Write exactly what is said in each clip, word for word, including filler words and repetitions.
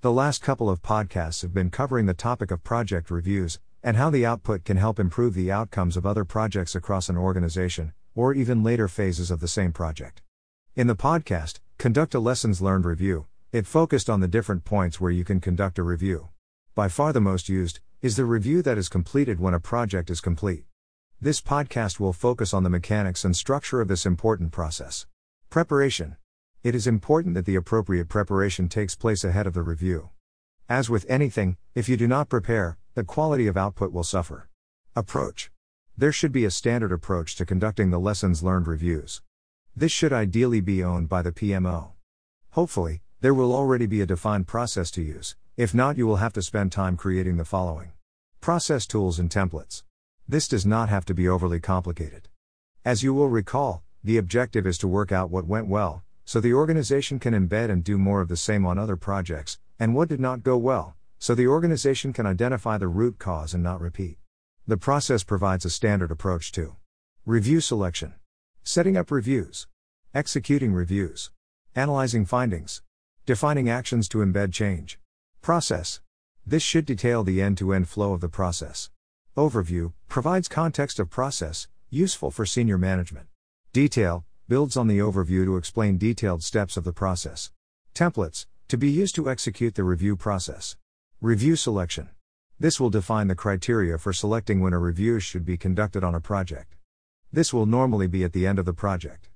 The last couple of podcasts have been covering the topic of project reviews, and how the output can help improve the outcomes of other projects across an organization, or even later phases of the same project. In the podcast, Conduct a Lessons Learned Review, it focused on the different points where you can conduct a review. By far the most used is the review that is completed when a project is complete. This podcast will focus on the mechanics and structure of this important process. Preparation. It is important that the appropriate preparation takes place ahead of the review. As with anything, if you do not prepare, the quality of output will suffer. Approach. There should be a standard approach to conducting the lessons learned reviews. This should ideally be owned by the P M O. Hopefully, there will already be a defined process to use. If not, you will have to spend time creating the following: process tools and templates. This does not have to be overly complicated. As you will recall, the objective is to work out what went well, so the organization can embed and do more of the same on other projects, and what did not go well, so the organization can identify the root cause and not repeat. The process provides a standard approach to review selection, setting up reviews, executing reviews, analyzing findings, defining actions to embed change. Process. This should detail the end-to-end flow of the process. Overview provides context of process, useful for senior management. Detail builds on the overview to explain detailed steps of the process. Templates, to be used to execute the review process. Review selection. This will define the criteria for selecting when a review should be conducted on a project. This will normally be at the end of the project.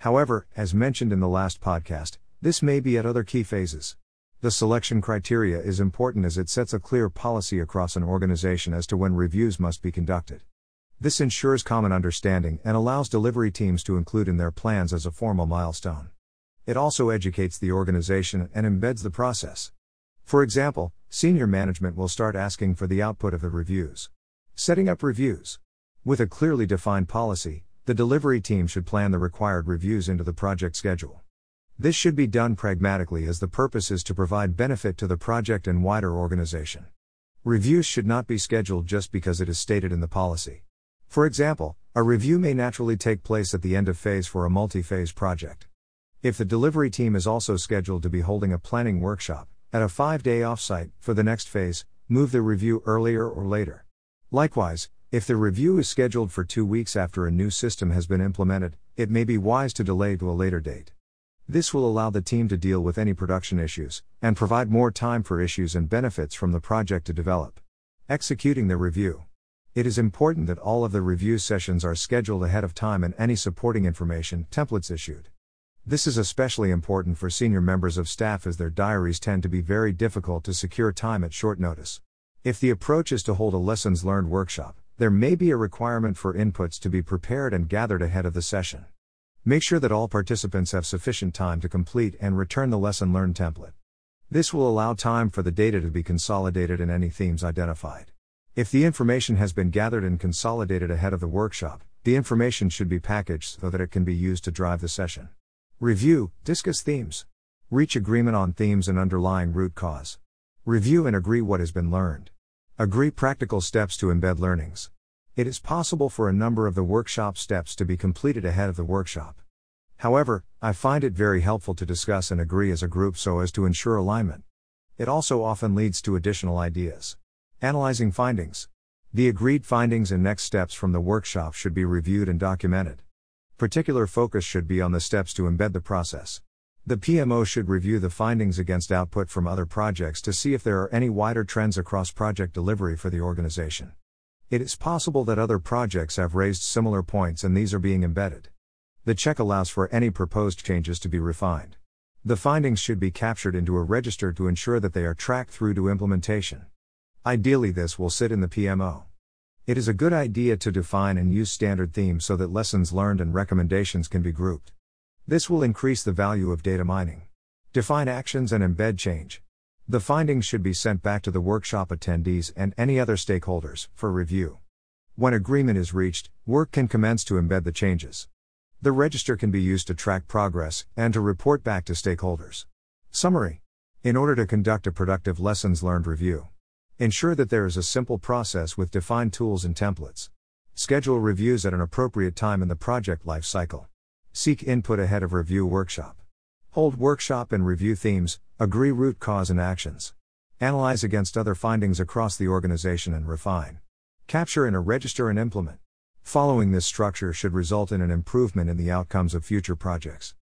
However, as mentioned in the last podcast, this may be at other key phases. The selection criteria is important as it sets a clear policy across an organization as to when reviews must be conducted. This ensures common understanding and allows delivery teams to include in their plans as a formal milestone. It also educates the organization and embeds the process. For example, senior management will start asking for the output of the reviews. Setting up reviews. With a clearly defined policy, the delivery team should plan the required reviews into the project schedule. This should be done pragmatically as the purpose is to provide benefit to the project and wider organization. Reviews should not be scheduled just because it is stated in the policy. For example, a review may naturally take place at the end of phase for a multi-phase project. If the delivery team is also scheduled to be holding a planning workshop at a five-day offsite for the next phase, move the review earlier or later. Likewise, if the review is scheduled for two weeks after a new system has been implemented, it may be wise to delay to a later date. This will allow the team to deal with any production issues and provide more time for issues and benefits from the project to develop. Executing the review. It is important that all of the review sessions are scheduled ahead of time and any supporting information templates issued. This is especially important for senior members of staff as their diaries tend to be very difficult to secure time at short notice. If the approach is to hold a lessons learned workshop, there may be a requirement for inputs to be prepared and gathered ahead of the session. Make sure that all participants have sufficient time to complete and return the lesson learned template. This will allow time for the data to be consolidated and any themes identified. If the information has been gathered and consolidated ahead of the workshop, the information should be packaged so that it can be used to drive the session. Review, discuss themes. Reach agreement on themes and underlying root cause. Review and agree what has been learned. Agree practical steps to embed learnings. It is possible for a number of the workshop steps to be completed ahead of the workshop. However, I find it very helpful to discuss and agree as a group so as to ensure alignment. It also often leads to additional ideas. Analyzing findings. The agreed findings and next steps from the workshop should be reviewed and documented. Particular focus should be on the steps to embed the process. The P M O should review the findings against output from other projects to see if there are any wider trends across project delivery for the organization. It is possible that other projects have raised similar points and these are being embedded. The check allows for any proposed changes to be refined. The findings should be captured into a register to ensure that they are tracked through to implementation. Ideally, this will sit in the P M O. It is a good idea to define and use standard themes so that lessons learned and recommendations can be grouped. This will increase the value of data mining. Define actions and embed change. The findings should be sent back to the workshop attendees and any other stakeholders for review. When agreement is reached, work can commence to embed the changes. The register can be used to track progress and to report back to stakeholders. Summary. In order to conduct a productive lessons learned review, ensure that there is a simple process with defined tools and templates. Schedule reviews at an appropriate time in the project life cycle. Seek input ahead of review workshop. Hold workshop and review themes, agree root cause and actions. Analyze against other findings across the organization and refine. Capture and register and implement. Following this structure should result in an improvement in the outcomes of future projects.